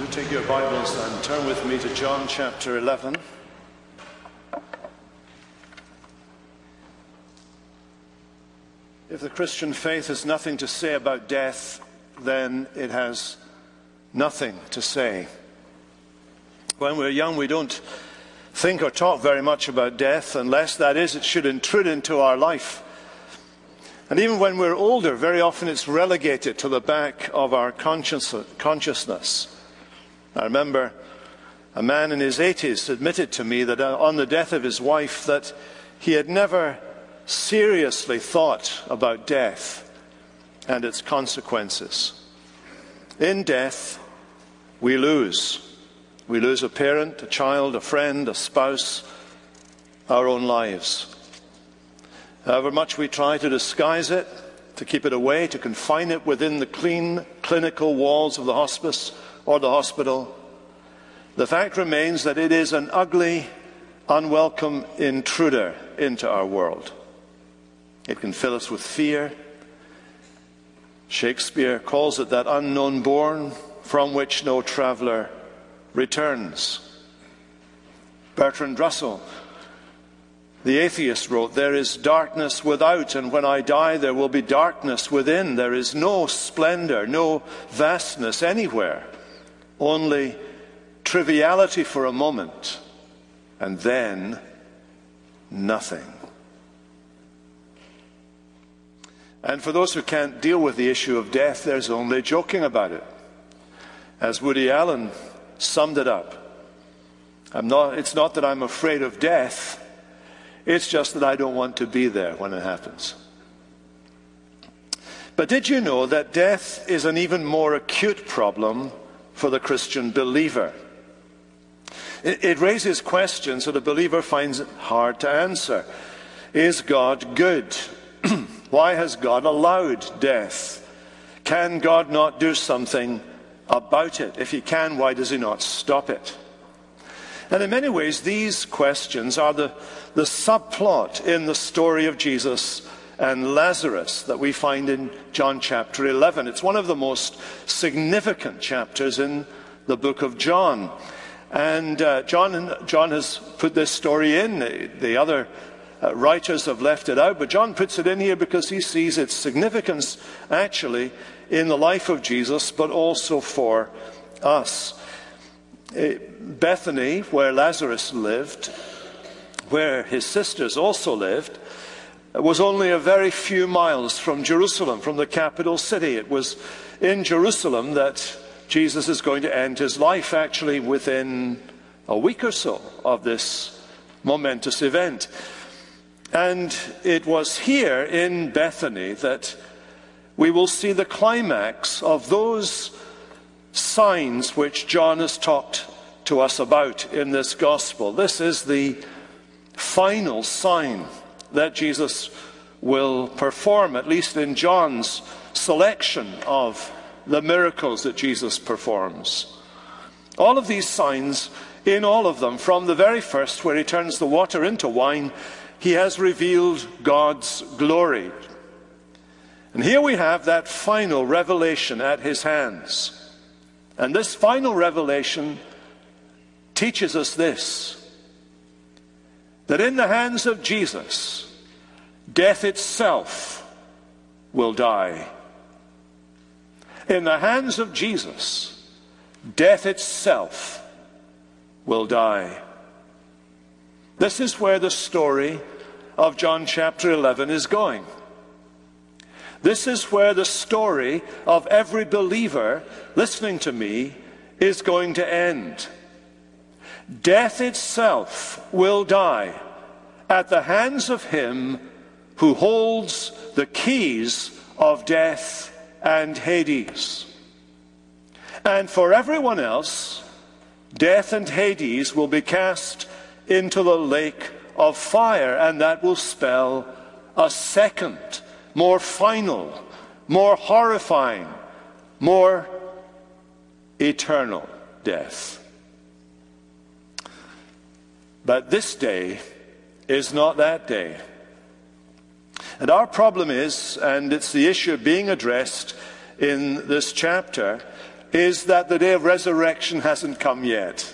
do take your Bibles and turn with me to John chapter 11. If the Christian faith has nothing to say about death, then it has nothing to say. When we're young, we don't think or talk very much about death, unless, that is, it should intrude into our life. And even when we're older, very often it's relegated to the back of our consciousness. I remember a man in his 80s admitted to me that on the death of his wife that he had never seriously thought about death and its consequences. In death, we lose. We lose a parent, a child, a friend, a spouse, our own lives. However much we try to disguise it, to keep it away, to confine it within the clean clinical walls of the hospice or the hospital, the fact remains that it is an ugly, unwelcome intruder into our world. It can fill us with fear. Shakespeare calls it that unknown bourne from which no traveller returns. Bertrand Russell, the atheist, wrote, "There is darkness without, and when I die there will be darkness within. There is no splendor, no vastness anywhere, only triviality for a moment, and then nothing." And for those who can't deal with the issue of death, there's only joking about it. As Woody Allen summed it up, it's not that I'm afraid of death, it's just that I don't want to be there when it happens. But did you know that death is an even more acute problem for the Christian believer? It raises questions that a believer finds it hard to answer. Is God good? Why has God allowed death? Can God not do something about it? If he can, why does he not stop it? And in many ways, these questions are the subplot in the story of Jesus and Lazarus that we find in John chapter 11. It's one of the most significant chapters in the book of John. And John has put this story in. The other writers have left it out, but John puts it in here because he sees its significance actually in the life of Jesus, but also for us. Bethany, where Lazarus lived, where his sisters also lived, was only a very few miles from Jerusalem, from the capital city. It was in Jerusalem that Jesus is going to end his life, actually within a week or so of this momentous event. And it was here in Bethany that we will see the climax of those signs which John has talked to us about in this gospel. This is the final sign that Jesus will perform, at least in John's selection of the miracles that Jesus performs. All of these signs, in all of them, from the very first where he turns the water into wine, he has revealed God's glory. And here we have that final revelation at his hands. And this final revelation teaches us this, that in the hands of Jesus, death itself will die. In the hands of Jesus, death itself will die. This is where the story of John chapter 11 is going. This is where the story of every believer listening to me is going to end. Death itself will die at the hands of him who holds the keys of death and Hades. And for everyone else, death and Hades will be cast into the lake of fire, and that will spell a second, more final, more horrifying, more eternal death. But this day is not that day. And our problem is, and it's the issue being addressed in this chapter, is that the day of resurrection hasn't come yet.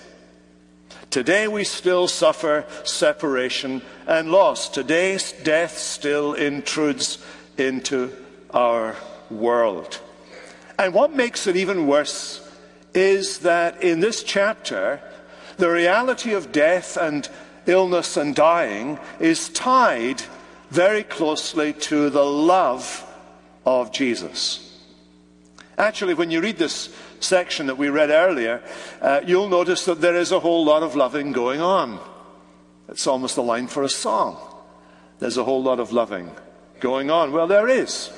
Today we still suffer separation and loss. Today's death still intrudes into our world. And what makes it even worse is that in this chapter, the reality of death and illness and dying is tied very closely to the love of Jesus. Actually, when you read this section that we read earlier, you'll notice that there is a whole lot of loving going on. It's almost a line for a song. There's a whole lot of loving going on. Well, there is.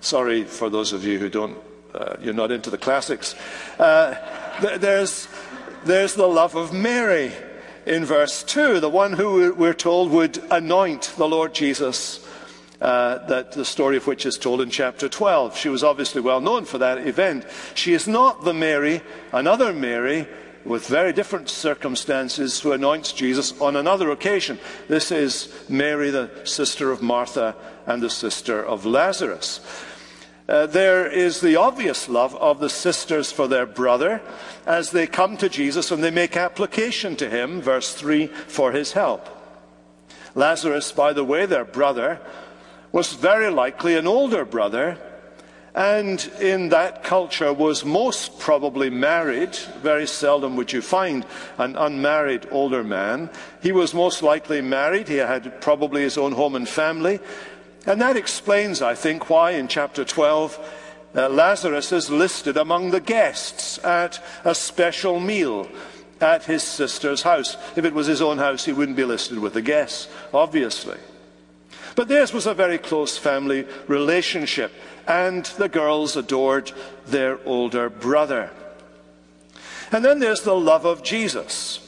Sorry for those of you who don't, you're not into the classics. There's the love of Mary in verse 2, the one who we're told would anoint the Lord Jesus, that the story of which is told in chapter 12. She was obviously well known for that event. She is not the Mary, another Mary, with very different circumstances, who anoints Jesus on another occasion. This is Mary, the sister of Martha and the sister of Lazarus. There is the obvious love of the sisters for their brother as they come to Jesus and they make application to him, verse 3, for his help. Lazarus, by the way, their brother, was very likely an older brother, and in that culture was most probably married. Very seldom would you find an unmarried older man. He was most likely married. He had probably his own home and family. And that explains, I think, why in chapter 12, Lazarus is listed among the guests at a special meal at his sister's house. If it was his own house, he wouldn't be listed with the guests, obviously. But theirs was a very close family relationship, and the girls adored their older brother. And then there's the love of Jesus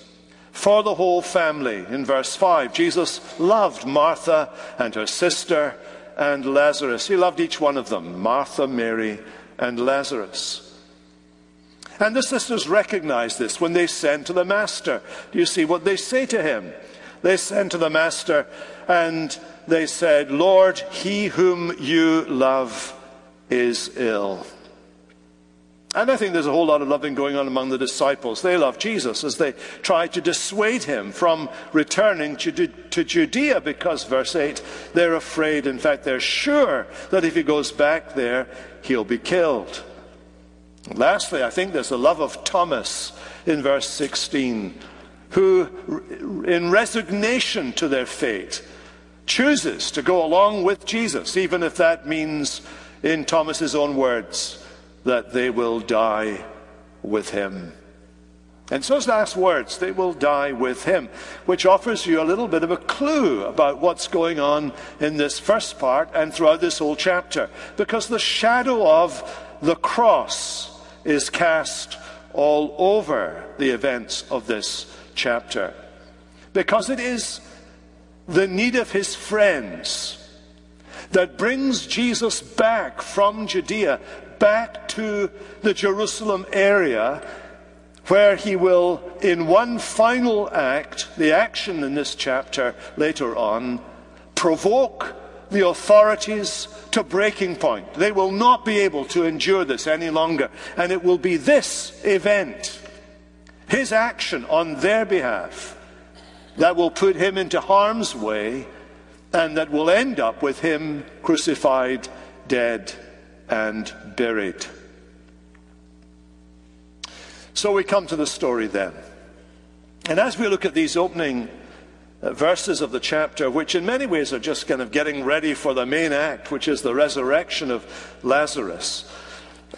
for the whole family. In verse 5, Jesus loved Martha and her sister and Lazarus. He loved each one of them, Martha, Mary, and Lazarus. And the sisters recognize this when they send to the master. Do you see what they say to him? They send to the master and they said, "Lord, he whom you love is ill." And I think there's a whole lot of loving going on among the disciples. They love Jesus as they try to dissuade him from returning to Judea because, verse 8, they're afraid. In fact, they're sure that if he goes back there, he'll be killed. And lastly, I think there's the love of Thomas in verse 16, who, in resignation to their fate, chooses to go along with Jesus, even if that means, in Thomas's own words, that they will die with him. And so his last words, they will die with him, which offers you a little bit of a clue about what's going on in this first part and throughout this whole chapter, because the shadow of the cross is cast all over the events of this chapter, because it is the need of his friends that brings Jesus back from Judea, back to the Jerusalem area, where he will, in one final act, the action in this chapter later on, provoke the authorities to breaking point. They will not be able to endure this any longer, and it will be this event, his action on their behalf, that will put him into harm's way and that will end up with him crucified, dead, and buried. So we come to the story then. And as we look at these opening verses of the chapter, which in many ways are just kind of getting ready for the main act, which is the resurrection of Lazarus,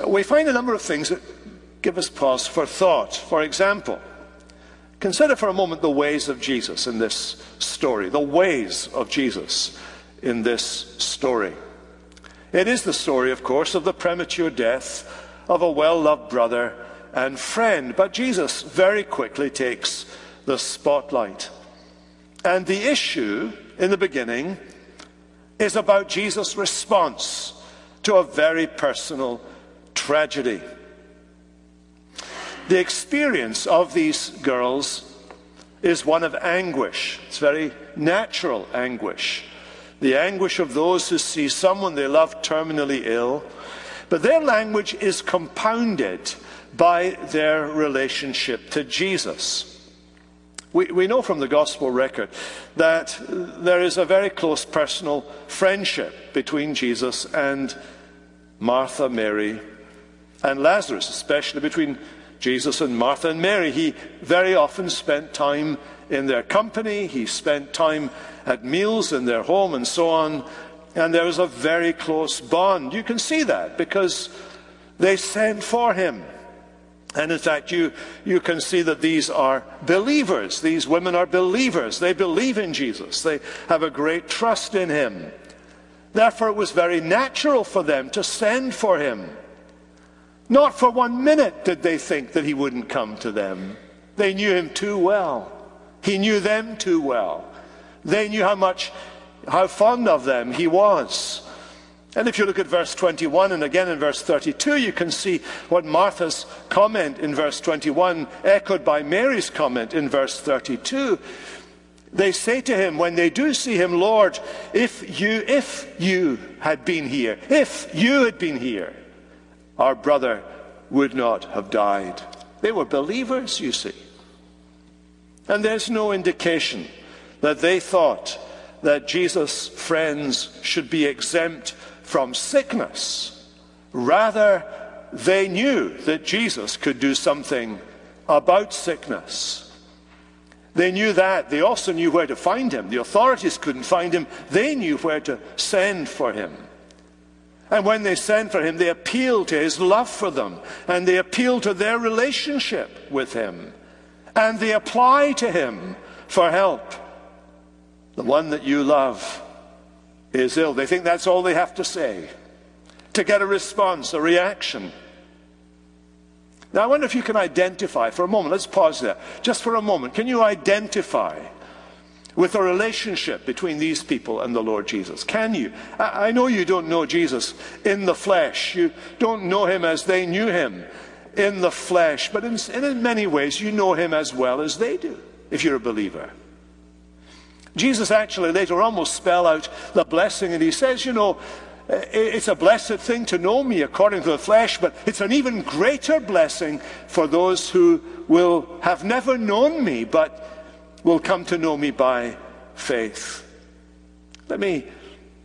we find a number of things that give us pause for thought. For example, consider for a moment the ways of Jesus in this story, the ways of Jesus in this story. It is the story, of course, of the premature death of a well-loved brother and friend. But Jesus very quickly takes the spotlight. And the issue in the beginning is about Jesus' response to a very personal tragedy. The experience of these girls is one of anguish. It's very natural anguish. The anguish of those who see someone they love terminally ill. But their language is compounded by their relationship to Jesus. We know from the gospel record that there is a very close personal friendship between Jesus and Martha, Mary, and Lazarus, especially between Jesus and Martha and Mary. He very often spent time in their company. He spent time at meals in their home and so on. And there was a very close bond. You can see that because they sent for him. And in fact, you can see that these are believers. These women are believers. They believe in Jesus. They have a great trust in him. Therefore, it was very natural for them to send for him. Not for 1 minute did they think that he wouldn't come to them. They knew him too well. He knew them too well. They knew how fond of them he was. And if you look at verse 21 and again in verse 32, you can see what Martha's comment in verse 21 echoed by Mary's comment in verse 32. They say to him, when they do see him, "Lord, if you had been here, if you had been here, our brother would not have died." They were believers, you see. And there's no indication that they thought that Jesus' friends should be exempt from sickness. Rather, they knew that Jesus could do something about sickness. They knew that. They also knew where to find him. The authorities couldn't find him. They knew where to send for him. And when they sent for him, they appealed to his love for them, and they appealed to their relationship with him, and they apply to him for help. "The one that you love is ill." They think that's all they have to say to get a response, a reaction. Now, I wonder if you can identify for a moment. Let's pause there just for a moment. Can you identify with the relationship between these people and the Lord Jesus? Can you? I know you don't know Jesus in the flesh. You don't know him as they knew him in the flesh. But in many ways, you know him as well as they do, if you're a believer. Jesus actually later on will spell out the blessing, and he says, it's a blessed thing to know me according to the flesh, but it's an even greater blessing for those who will have never known me, but will come to know me by faith. Let me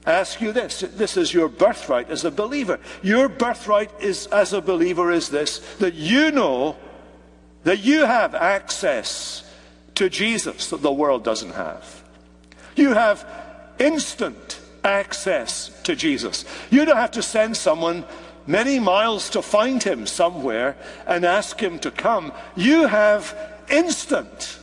ask you this. This is your birthright as a believer. Your birthright as a believer is this, that you know that you have access to Jesus that the world doesn't have. You have instant access to Jesus. You don't have to send someone many miles to find him somewhere and ask him to come. You have instant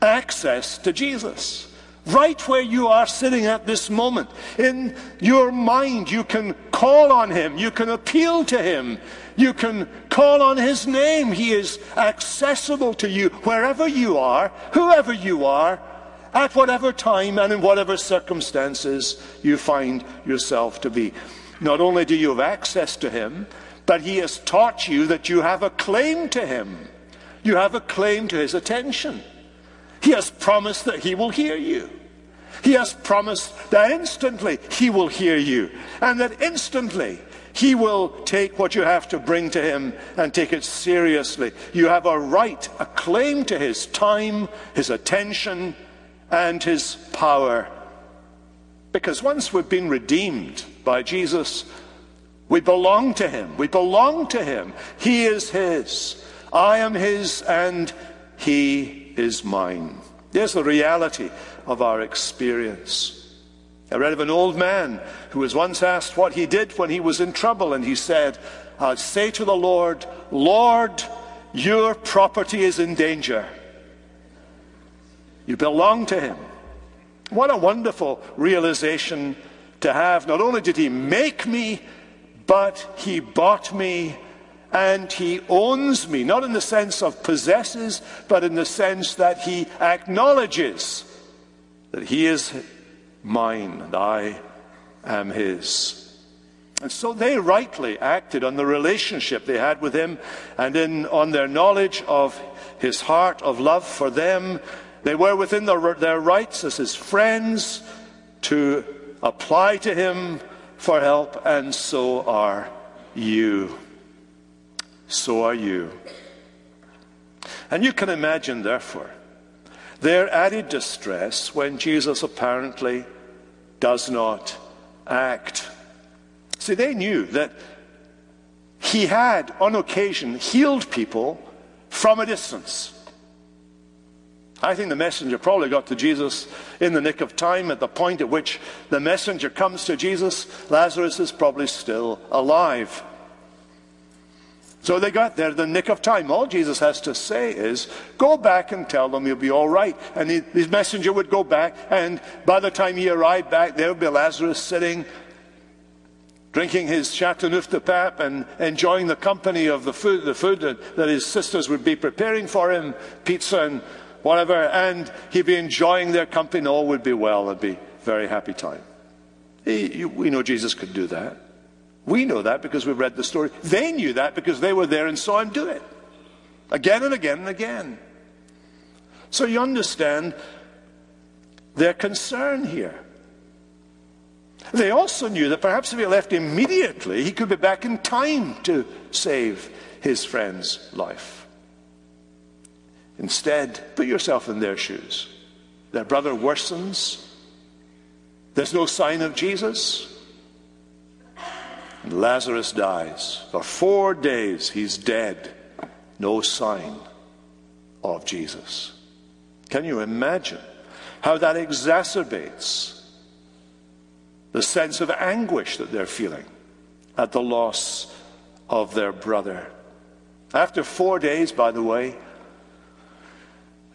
access to Jesus. Right where you are sitting at this moment, in your mind, you can call on him. You can appeal to him. You can call on his name. He is accessible to you wherever you are, whoever you are, at whatever time and in whatever circumstances you find yourself to be. Not only do you have access to him, but he has taught you that you have a claim to him. You have a claim to his attention. He has promised that he will hear you. He has promised that instantly he will hear you, and that instantly he will take what you have to bring to him and take it seriously. You have a right, a claim to his time, his attention, and his power. Because once we've been redeemed by Jesus, we belong to him. We belong to him. He is his. I am his, and he is mine. There's the reality of our experience. I read of an old man who was once asked what he did when he was in trouble, and he said, "I say to the Lord, Lord, your property is in danger." You belong to him. What a wonderful realization to have. Not only did he make me, but he bought me and he owns me. Not in the sense of possesses, but in the sense that he acknowledges that he is mine and I am his. And so they rightly acted on the relationship they had with him and on their knowledge of his heart of love for them. They were within their rights as his friends to apply to him for help, and so are you. so are you. And you can imagine, therefore, their added distress when Jesus apparently does not act. See, they knew that he had, on occasion, healed people from a distance. I think the messenger probably got to Jesus in the nick of time. At the point at which the messenger comes to Jesus, Lazarus is probably still alive. So they got there in the nick of time. All Jesus has to say is, go back and tell them you'll be all right. And his messenger would go back, and by the time he arrived back, there would be Lazarus sitting, drinking his Chateauneuf-de-Pape and enjoying the company of the food that his sisters would be preparing for him, pizza and whatever, and he'd be enjoying their company, and all would be well. It'd be a very happy time. We know Jesus could do that. We know that because we've read the story. They knew that because they were there and saw him do it again and again and again. So you understand their concern here. They also knew that perhaps if he left immediately, he could be back in time to save his friend's life. Instead, put yourself in their shoes. Their brother worsens. There's no sign of Jesus. And Lazarus dies. For 4 days he's dead. No sign of Jesus. Can you imagine how that exacerbates the sense of anguish that they're feeling at the loss of their brother? After 4 days, by the way,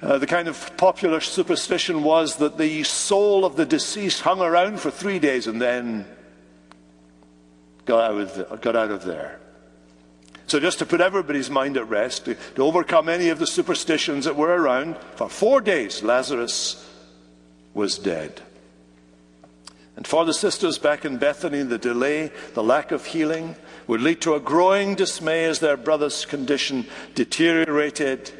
the kind of popular superstition was that the soul of the deceased hung around for 3 days and then got out of there. So just to put everybody's mind at rest, to overcome any of the superstitions that were around, for 4 days Lazarus was dead. And for the sisters back in Bethany, the delay, the lack of healing, would lead to a growing dismay as their brother's condition deteriorated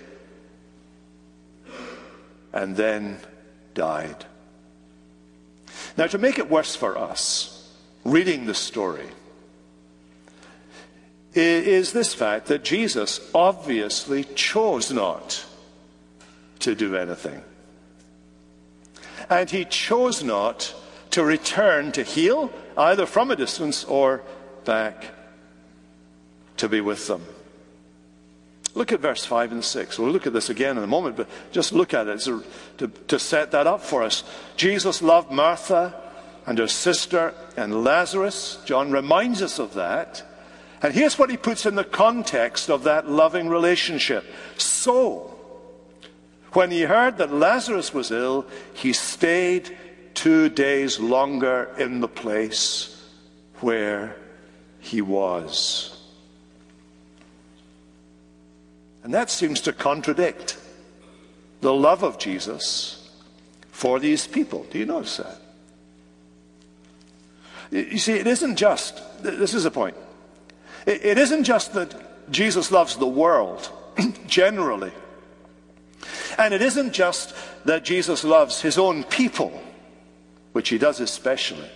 and then died. Now, to make it worse for us, reading the story, is this fact that Jesus obviously chose not to do anything. And he chose not to return to heal, either from a distance or back to be with them. Look at verse 5 and 6. We'll look at this again in a moment, but just look at it to set that up for us. Jesus loved Martha and her sister and Lazarus. John reminds us of that. And here's what he puts in the context of that loving relationship. So, when he heard that Lazarus was ill, he stayed 2 days longer in the place where he was. And that seems to contradict the love of Jesus for these people. Do you notice that? You see, it isn't just, this is the point, it isn't just that Jesus loves the world generally, and it isn't just that Jesus loves his own people, which he does especially,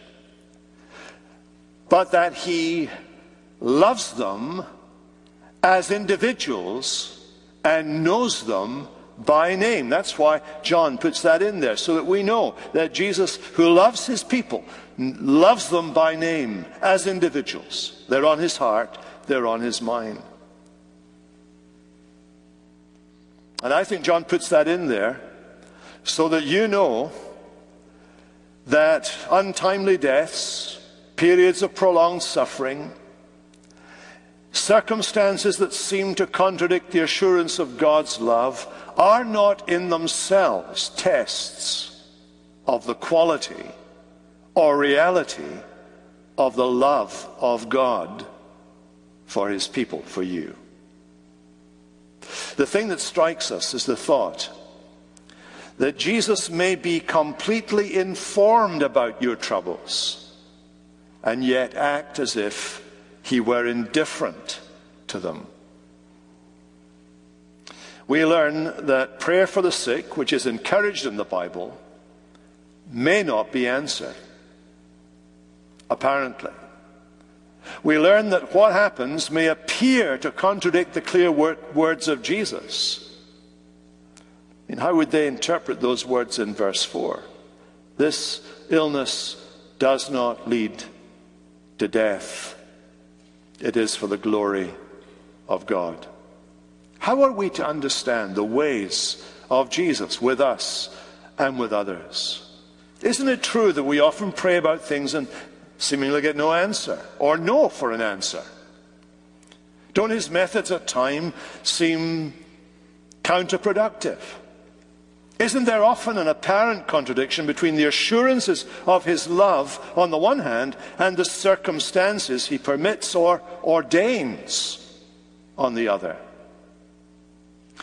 but that he loves them as individuals and knows them by name. That's why John puts that in there, so that we know that Jesus, who loves his people, loves them by name as individuals. They're on his heart, they're on his mind. And I think John puts that in there so that you know that untimely deaths, periods of prolonged suffering, circumstances that seem to contradict the assurance of God's love are not in themselves tests of the quality or reality of the love of God for his people, for you. The thing that strikes us is the thought that Jesus may be completely informed about your troubles and yet act as if he were indifferent to them. We learn that prayer for the sick, which is encouraged in the Bible, may not be answered, apparently. we learn that what happens may appear to contradict the clear words of Jesus. I mean, how would they interpret those words in verse 4? This illness does not lead to death. It is for the glory of God. How are we to understand the ways of Jesus with us and with others? Isn't it true that we often pray about things and seemingly get no answer, or no for an answer? Don't his methods at times seem counterproductive? Isn't there often an apparent contradiction between the assurances of his love on the one hand and the circumstances he permits or ordains on the other?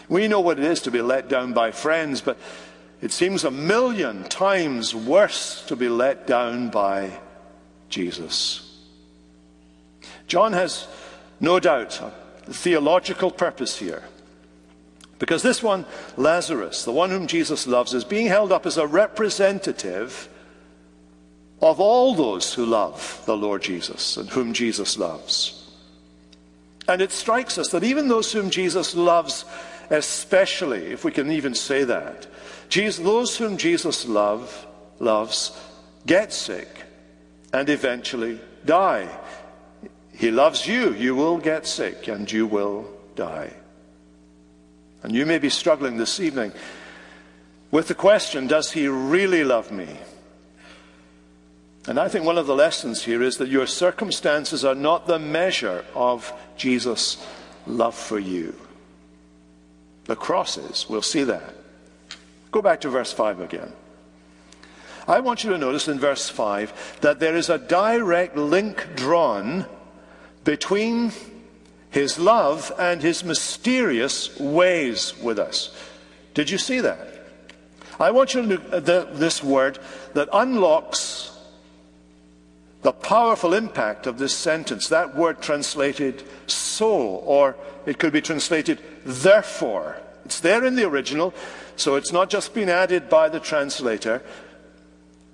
We know what it is to be let down by friends, but it seems a million times worse to be let down by Jesus. John has no doubt a theological purpose here, because this one, Lazarus, the one whom Jesus loves, is being held up as a representative of all those who love the Lord Jesus and whom Jesus loves. And it strikes us that even those whom Jesus loves especially, if we can even say that, those whom Jesus loves get sick and eventually die. He loves you. You will get sick and you will die. And you may be struggling this evening with the question, does he really love me? And I think one of the lessons here is that your circumstances are not the measure of Jesus' love for you. The cross is. We'll see that. Go back to verse 5 again. I want you to notice in verse 5 that there is a direct link drawn between his love and his mysterious ways with us. Did you see that? I want you to look at this word that unlocks the powerful impact of this sentence. That word translated so, or it could be translated therefore. It's there in the original, so it's not just been added by the translator.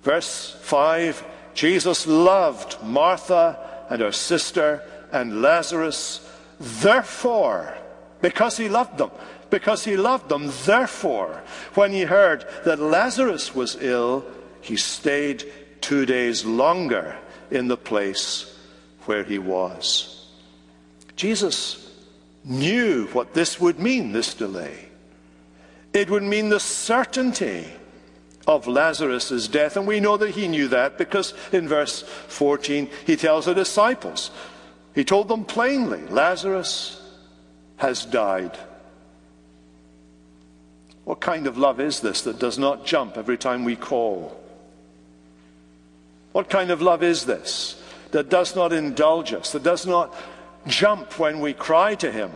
Verse 5, Jesus loved Martha and her sister and Lazarus. Therefore, because he loved them, therefore, when he heard that Lazarus was ill, he stayed 2 days longer in the place where he was. Jesus knew what this would mean, this delay. It would mean the certainty of Lazarus' death, and we know that he knew that because in verse 14 he tells the disciples, he told them plainly, Lazarus has died. What kind of love is this that does not jump every time we call? What kind of love is this that does not indulge us, that does not jump when we cry to him?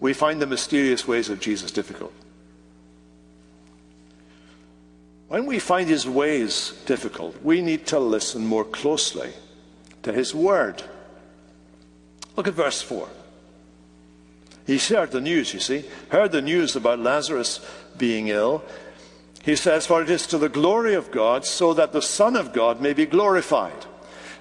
We find the mysterious ways of Jesus difficult. When we find his ways difficult, we need to listen more closely to his word. Look at verse 4. He heard the news, you see, heard the news about Lazarus being ill. He says, for it is to the glory of God, so that the Son of God may be glorified.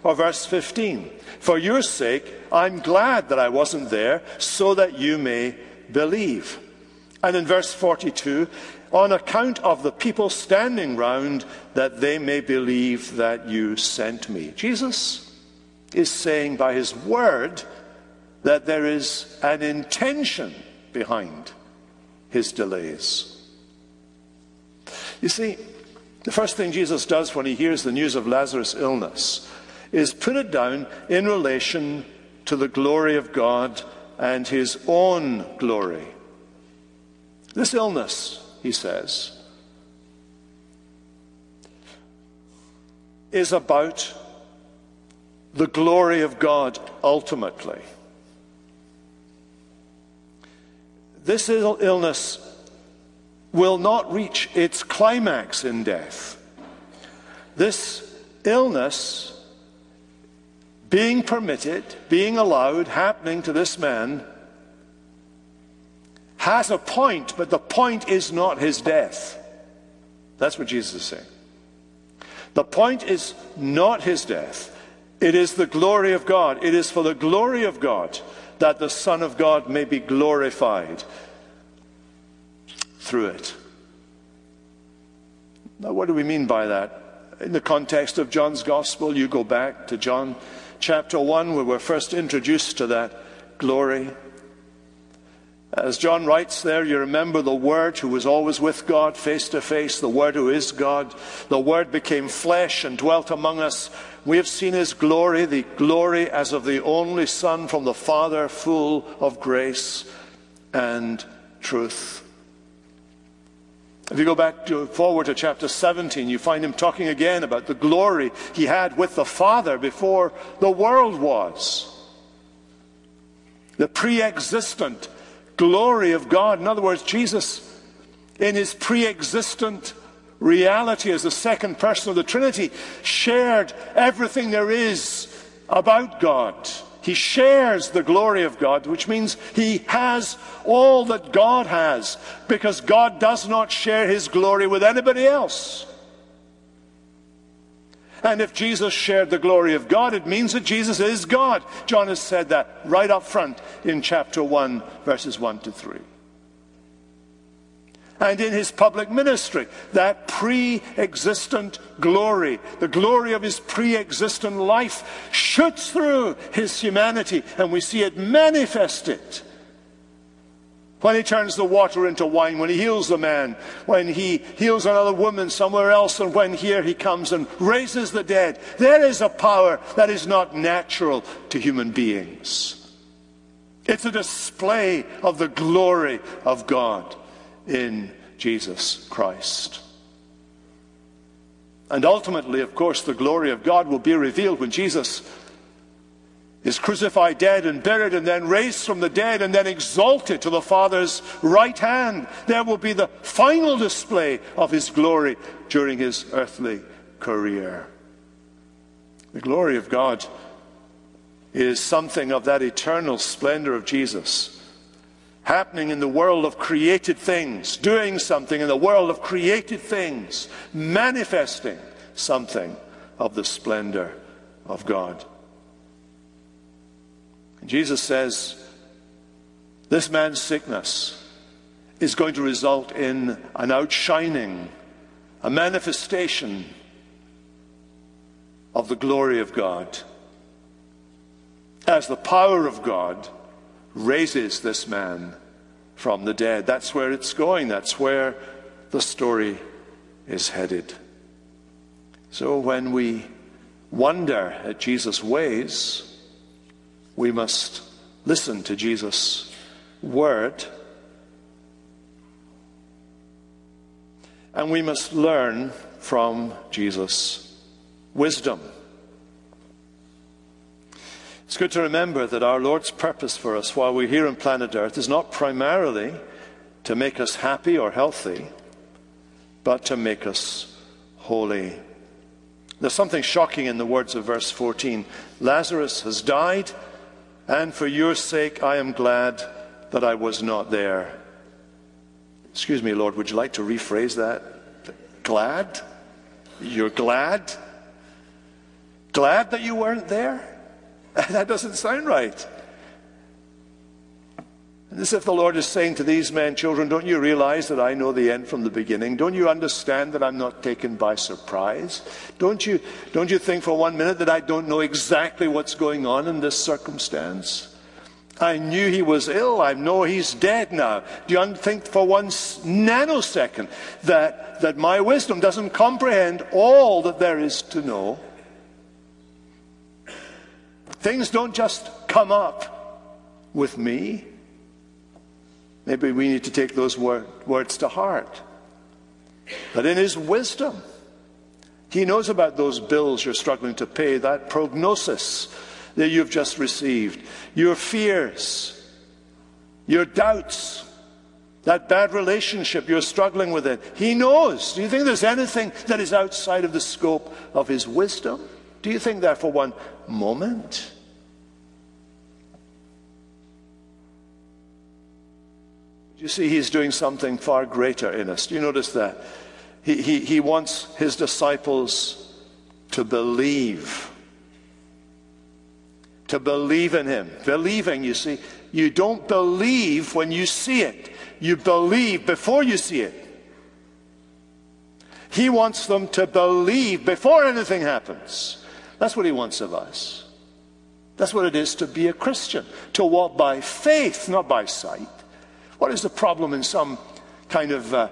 Or verse 15, for your sake, I'm glad that I wasn't there, so that you may believe. And in verse 42, on account of the people standing round, that they may believe that you sent me. Jesus is saying by his word that there is an intention behind his delays. You see, the first thing Jesus does when he hears the news of Lazarus' illness is put it down in relation to the glory of God and his own glory. This illness, he says, is about the glory of God ultimately. This illness will not reach its climax in death. This illness being permitted, being allowed, happening to this man has a point, but the point is not his death. That's what Jesus is saying. The point is not his death. It is the glory of God. It is for the glory of God that the Son of God may be glorified through it. Now, what do we mean by that? In the context of John's Gospel, you go back to John chapter 1, where we're first introduced to that glory. As John writes there, you remember the Word who was always with God, face to face, the Word who is God. The Word became flesh and dwelt among us. We have seen his glory, the glory as of the only Son from the Father, full of grace and truth. If you go back forward to chapter 17, you find him talking again about the glory he had with the Father before the world was. The pre-existent glory of God. In other words, Jesus, in his pre-existent reality as the second person of the Trinity, shared everything there is about God. He shares the glory of God, which means he has all that God has, because God does not share his glory with anybody else. And if Jesus shared the glory of God, it means that Jesus is God. John has said that right up front in chapter 1, verses 1 to 3. And in his public ministry, that pre-existent glory, the glory of his pre-existent life, shoots through his humanity, and we see it manifested. When he turns the water into wine, when he heals the man, when he heals another woman somewhere else, and when here he comes and raises the dead. There is a power that is not natural to human beings. It's a display of the glory of God in Jesus Christ. And ultimately, of course, the glory of God will be revealed when Jesus is crucified, dead, and buried, and then raised from the dead, and then exalted to the Father's right hand. There will be the final display of his glory during his earthly career. The glory of God is something of that eternal splendor of Jesus, happening in the world of created things, doing something in the world of created things, manifesting something of the splendor of God. And Jesus says, this man's sickness is going to result in an outshining, a manifestation of the glory of God, as the power of God raises this man from the dead. That's where it's going. That's where the story is headed. So when we wonder at Jesus' ways, we must listen to Jesus' word, and we must learn from Jesus' wisdom. It's good to remember that our Lord's purpose for us while we're here on planet Earth is not primarily to make us happy or healthy, but to make us holy. There's something shocking in the words of verse 14. Lazarus has died, and for your sake I am glad that I was not there. Excuse me, Lord, would you like to rephrase that? Glad? You're glad? Glad that you weren't there? That doesn't sound right. And as if the Lord is saying to these men, children, don't you realize that I know the end from the beginning? Don't you understand that I'm not taken by surprise? Don't you think for one minute that I don't know exactly what's going on in this circumstance? I knew he was ill. I know he's dead now. Do you think for one nanosecond that my wisdom doesn't comprehend all that there is to know? Things don't just come up with me. Maybe we need to take those words to heart. But in his wisdom, he knows about those bills you're struggling to pay, that prognosis that you've just received, your fears, your doubts, that bad relationship you're struggling with it. He knows. Do you think there's anything that is outside of the scope of his wisdom? Do you think that for one moment? You see, he's doing something far greater in us. Do you notice that? He wants his disciples to believe in him. Believing, you see, you don't believe when you see it. You believe before you see it. He wants them to believe before anything happens. That's what he wants of us. That's what it is to be a Christian, to walk by faith, not by sight. What is the problem in some kind of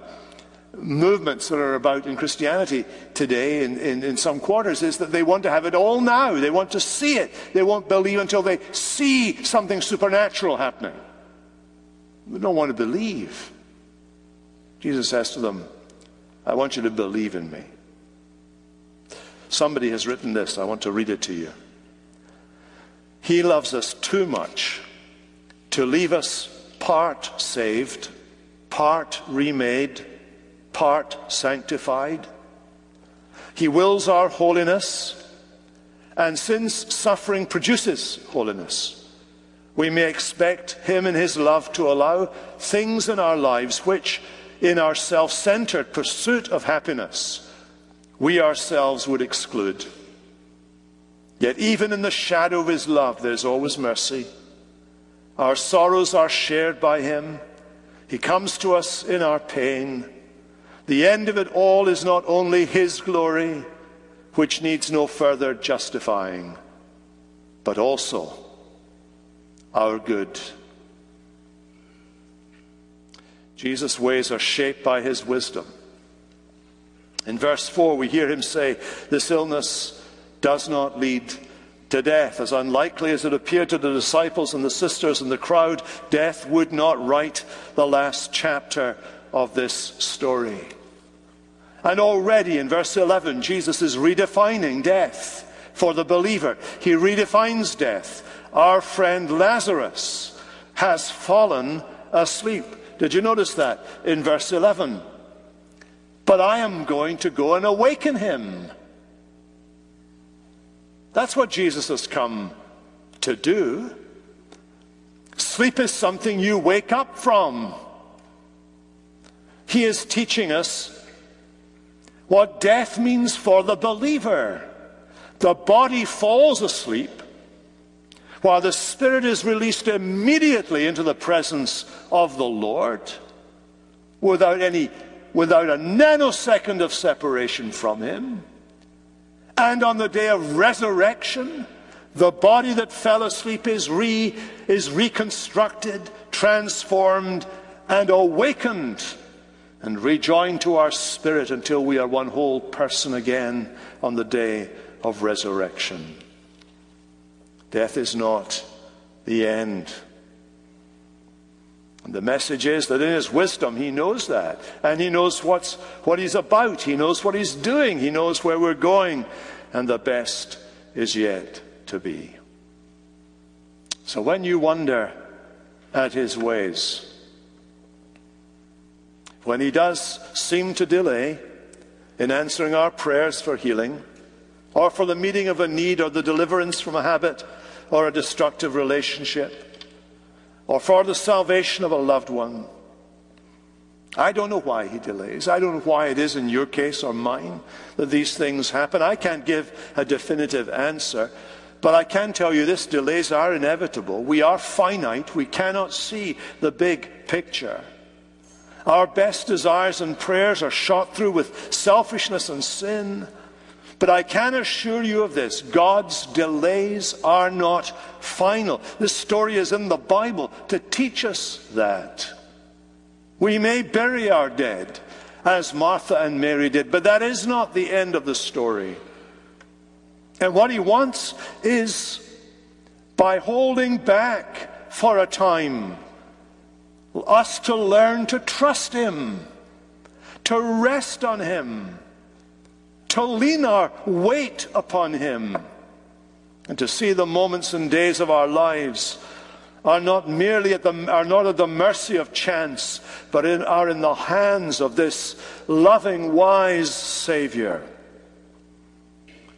movements that are about in Christianity today in some quarters is that they want to have it all now. They want to see it. They won't believe until they see something supernatural happening. They don't want to believe. Jesus says to them, I want you to believe in me. Somebody has written this. I want to read it to you. He loves us too much to leave us part saved, part remade, part sanctified. He wills our holiness, and since suffering produces holiness, we may expect him in his love to allow things in our lives which, in our self-centered pursuit of happiness, we ourselves would exclude. Yet even in the shadow of his love, there's always mercy. Our sorrows are shared by him. He comes to us in our pain. The end of it all is not only his glory, which needs no further justifying, but also our good. Jesus' ways are shaped by his wisdom. In verse 4, we hear him say, this illness does not lead to death. As unlikely as it appeared to the disciples and the sisters and the crowd, death would not write the last chapter of this story. And already in verse 11, Jesus is redefining death for the believer. He redefines death. Our friend Lazarus has fallen asleep. Did you notice that in verse 11? But I am going to go and awaken him. That's what Jesus has come to do. Sleep is something you wake up from. He is teaching us what death means for the believer. The body falls asleep while the spirit is released immediately into the presence of the Lord without a nanosecond of separation from him. And on the day of resurrection, the body that fell asleep is reconstructed, transformed, and awakened, and rejoined to our spirit until we are one whole person again on the day of resurrection. Death is not the end. And the message is that in his wisdom, he knows that. And he knows what he's about. He knows what he's doing. He knows where we're going. And the best is yet to be. So when you wonder at his ways, when he does seem to delay in answering our prayers for healing, or for the meeting of a need, or the deliverance from a habit, or a destructive relationship, or for the salvation of a loved one. I don't know why he delays. I don't know why it is in your case or mine that these things happen. I can't give a definitive answer, but I can tell you this: delays are inevitable. We are finite. We cannot see the big picture. Our best desires and prayers are shot through with selfishness and sin. But I can assure you of this: God's delays are not final. This story is in the Bible to teach us that. We may bury our dead, as Martha and Mary did, but that is not the end of the story. And what he wants is, by holding back for a time, us to learn to trust him, to rest on him, to lean our weight upon him, and to see the moments and days of our lives are not at the mercy of chance, but are in the hands of this loving, wise Savior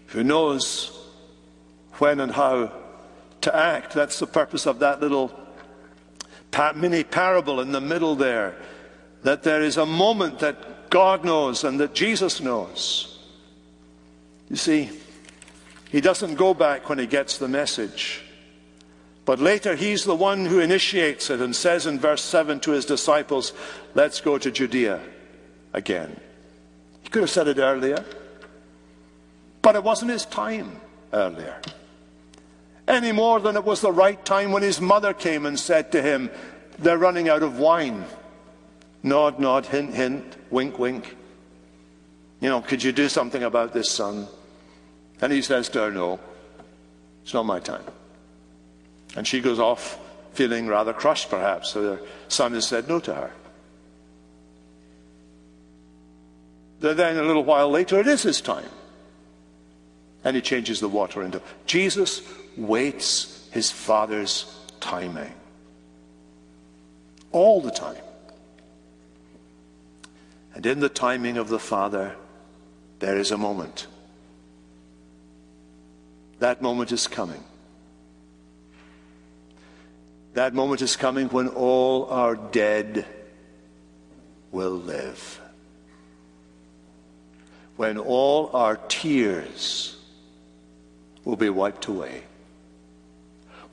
who knows when and how to act. That's the purpose of that little mini parable in the middle there, that there is a moment that God knows and that Jesus knows. You see, He doesn't go back when he gets the message. But later he's the one who initiates it and says in verse 7 to his disciples, let's go to Judea again. He could have said it earlier, but it wasn't his time earlier. Any more than it was the right time when his mother came and said to him, they're running out of wine. Nod, nod, hint, hint, wink, wink. You know, could you do something about this, son? And he says to her, no, it's not my time. And she goes off feeling rather crushed, perhaps. So her son has said no to her. Then a little while later, it is his time. And he changes the water into... Jesus waits his Father's timing. All the time. And in the timing of the Father, there is a moment. That moment is coming. That moment is coming when all our dead will live. When all our tears will be wiped away.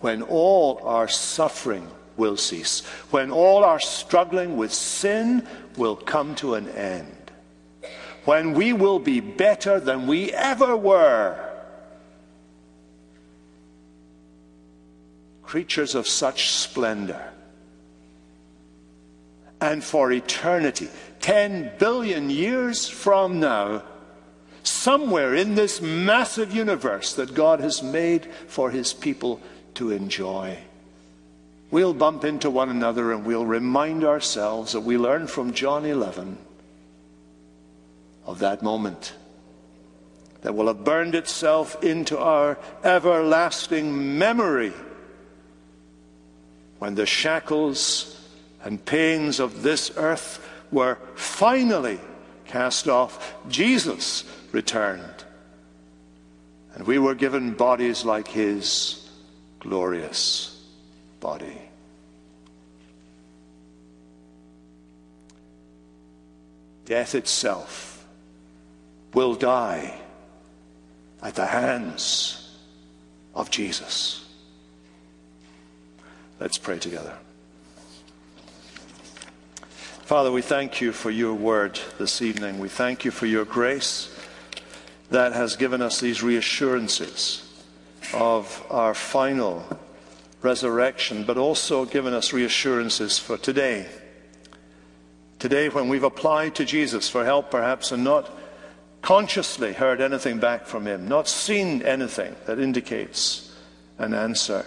When all our suffering will cease. When all our struggling with sin will come to an end. When we will be better than we ever were. Creatures of such splendor. And for eternity, 10 billion years from now, somewhere in this massive universe that God has made for his people to enjoy, we'll bump into one another and we'll remind ourselves that we learn from John 11 of that moment that will have burned itself into our everlasting memory when the shackles and pains of this earth were finally cast off. Jesus returned, and we were given bodies like his glorious body. Death itself will die at the hands of Jesus. Let's pray together. Father, we thank you for your word this evening. We thank you for your grace that has given us these reassurances of our final resurrection, but also given us reassurances for today. Today, when we've applied to Jesus for help, perhaps, and not consciously heard anything back from him, not seen anything that indicates an answer.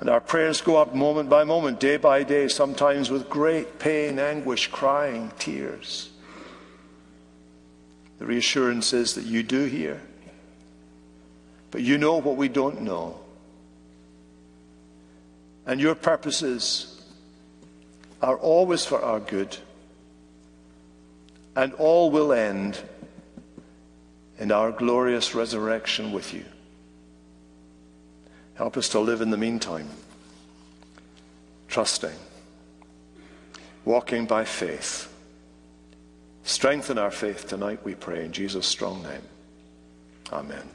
And our prayers go up moment by moment, day by day, sometimes with great pain, anguish, crying, tears. The reassurance is that you do hear, but you know what we don't know. And your purposes are always for our good, and all will end in our glorious resurrection with you. Help us to live in the meantime, trusting, walking by faith. Strengthen our faith tonight, we pray, in Jesus' strong name. Amen.